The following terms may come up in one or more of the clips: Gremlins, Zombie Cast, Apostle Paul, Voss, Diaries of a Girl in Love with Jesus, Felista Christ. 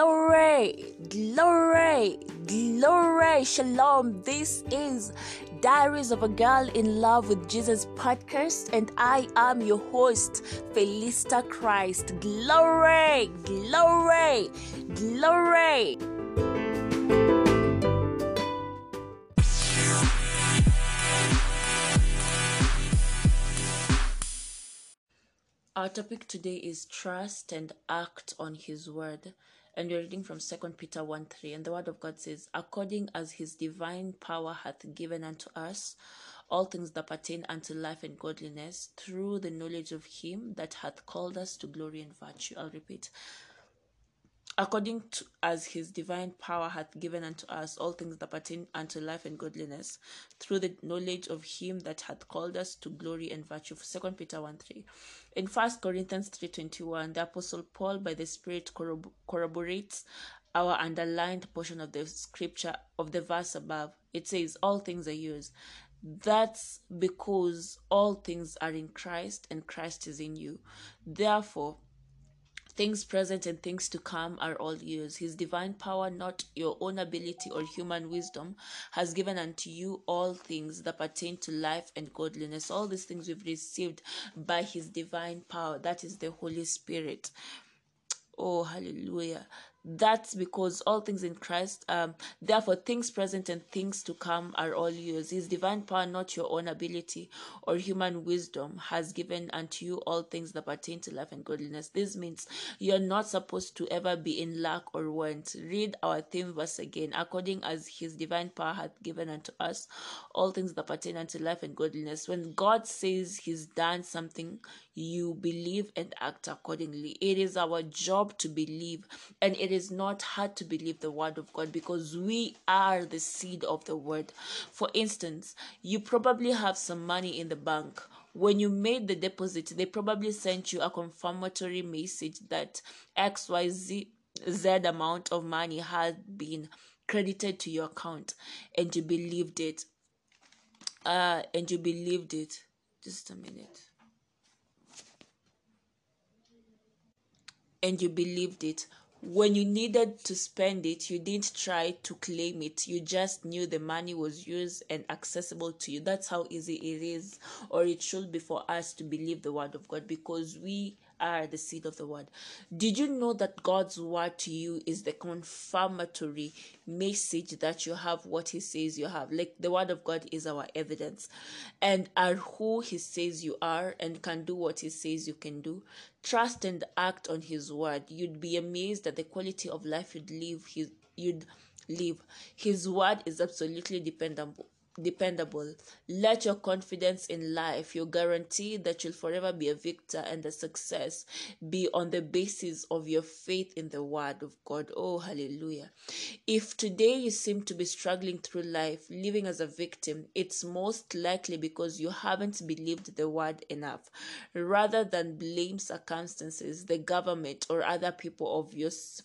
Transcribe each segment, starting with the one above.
Glory, glory, glory. Shalom. This is Diaries of a Girl in Love with Jesus podcast, and I am your host, Felista Christ. Glory, glory, glory. Our topic today is trust and act on his word. And we're reading from 2 Peter 1:3. And the word of God says, according as his divine power hath given unto us all things that pertain unto life and godliness, through the knowledge of him that hath called us to glory and virtue. I'll repeat. According to as his divine power hath given unto us all things that pertain unto life and godliness, through the knowledge of him that hath called us to glory and virtue. 2 Peter 1:3. In 1 Corinthians 3:21, the Apostle Paul by the Spirit corroborates our underlined portion of the scripture of the verse above. It says, all things are yours. That's because all things are in Christ and Christ is in you. Therefore, things present and things to come are all yours. His divine power, not your own ability or human wisdom, has given unto you all things that pertain to life and godliness. All these things we've received by his divine power. That is the Holy Spirit. Oh, hallelujah. That's because all things in Christ, therefore things present and things to come are all yours. His divine power, not your own ability or human wisdom, has given unto you all things that pertain to life and godliness. This means you're not supposed to ever be in lack or want. Read our theme verse again. According as his divine power hath given unto us all things that pertain unto life and godliness. When God says he's done something, you believe and act accordingly. It is our job to believe, and it is not hard to believe the word of God because we are the seed of the word. For instance, you probably have some money in the bank. When you made the deposit, they probably sent you a confirmatory message that XYZ amount of money had been credited to your account, and you believed it. Just a minute. And you believed it. When you needed to spend it, you didn't try to claim it. You just knew the money was yours and accessible to you. That's how easy it is, or it should be, for us to believe the word of God, because we are the seed of the word. Did you know that God's word to you is the confirmatory message that you have what he says you have? Like, the word of God is our evidence, and are who he says you are, and can do what he says you can do. Trust and act on his word. You'd be amazed at the quality of life you'd live. His word is absolutely dependable. Let your confidence in life, your guarantee that you'll forever be a victor and a success, be on the basis of your faith in the word of God. Oh, hallelujah. If today you seem to be struggling through life, living as a victim, it's most likely because you haven't believed the word enough. Rather than blame circumstances, the government, or other people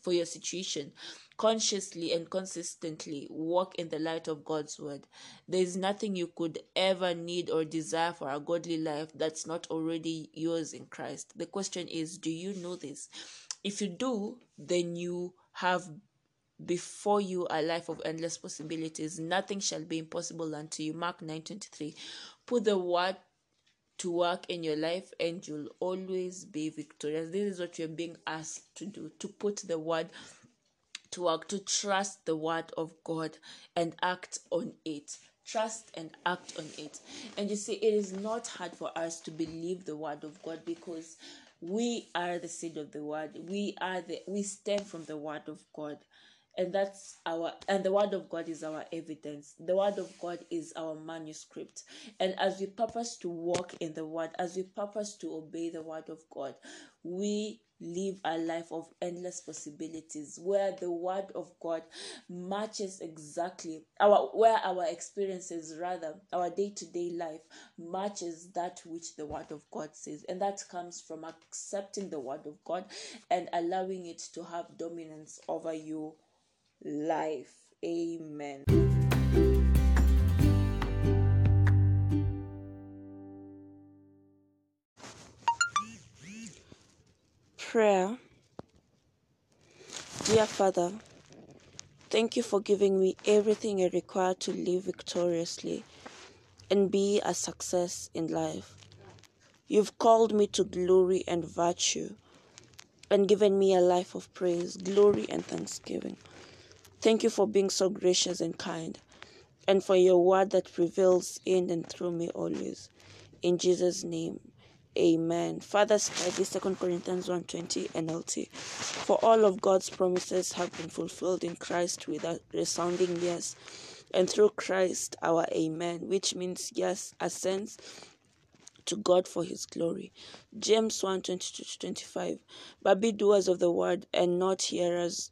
for your situation, consciously and consistently walk in the light of God's word. There is nothing you could ever need or desire for a godly life that's not already yours in Christ. The question is, do you know this? If you do, then you have before you a life of endless possibilities. Nothing shall be impossible unto you. Mark 9:23. Put the word to work in your life and you'll always be victorious. This is what you're being asked to do, to put the word to work, to trust the word of God and act on it. Trust and act on it. And you see, it is not hard for us to believe the word of God because we are the seed of the word. We stem from the word of God. And the word of God is our evidence. The word of God is our manuscript. And as we purpose to walk in the word, as we purpose to obey the word of God, we live a life of endless possibilities, where the word of God matches exactly our day-to-day life matches that which the word of God says. And that comes from accepting the word of God and allowing it to have dominance over your life. Amen. Prayer. Dear Father, thank you for giving me everything I require to live victoriously and be a success in life. You've called me to glory and virtue and given me a life of praise, glory, and thanksgiving. Thank you for being so gracious and kind, and for your word that prevails in and through me always. In Jesus' name, amen. Father study 2 Corinthians 1:20 NLT. For all of God's promises have been fulfilled in Christ with a resounding yes, and through Christ our amen, which means yes, assents to God for his glory. James 1:22-25. But be doers of the word and not hearers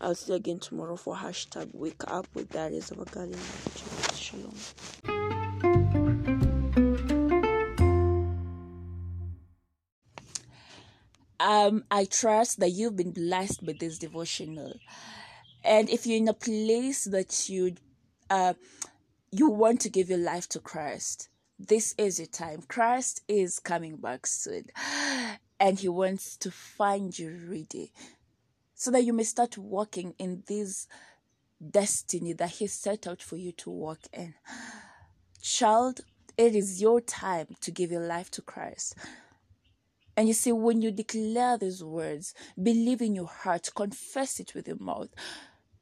I'll see you again tomorrow for hashtag Wake Up with Diaries of a Girl in Love with Jesus. Shalom. I trust that you've been blessed with this devotional. And if you're in a place that you want to give your life to Christ, this is your time. Christ is coming back soon, and he wants to find you ready, so that you may start walking in this destiny that he set out for you to walk in. Child, it is your time to give your life to Christ. And you see, when you declare these words, believe in your heart, confess it with your mouth,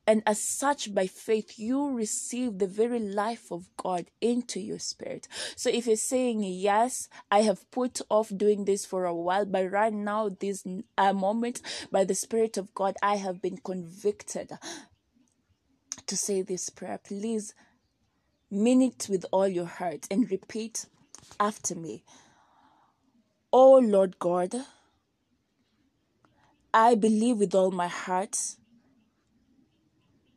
and as such, by faith, you receive the very life of God into your spirit. So if you're saying, yes, I have put off doing this for a while, but right now, this moment, by the Spirit of God, I have been convicted to say this prayer. Please mean it with all your heart and repeat after me. Oh Lord God, I believe with all my heart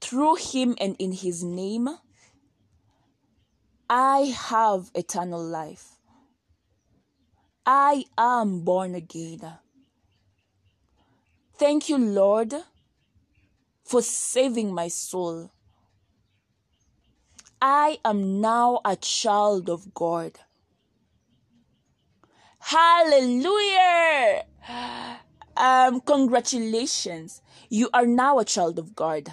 Through him and in his name, I have eternal life. I am born again. Thank you, Lord, for saving my soul. I am now a child of God. Hallelujah! Congratulations. You are now a child of God.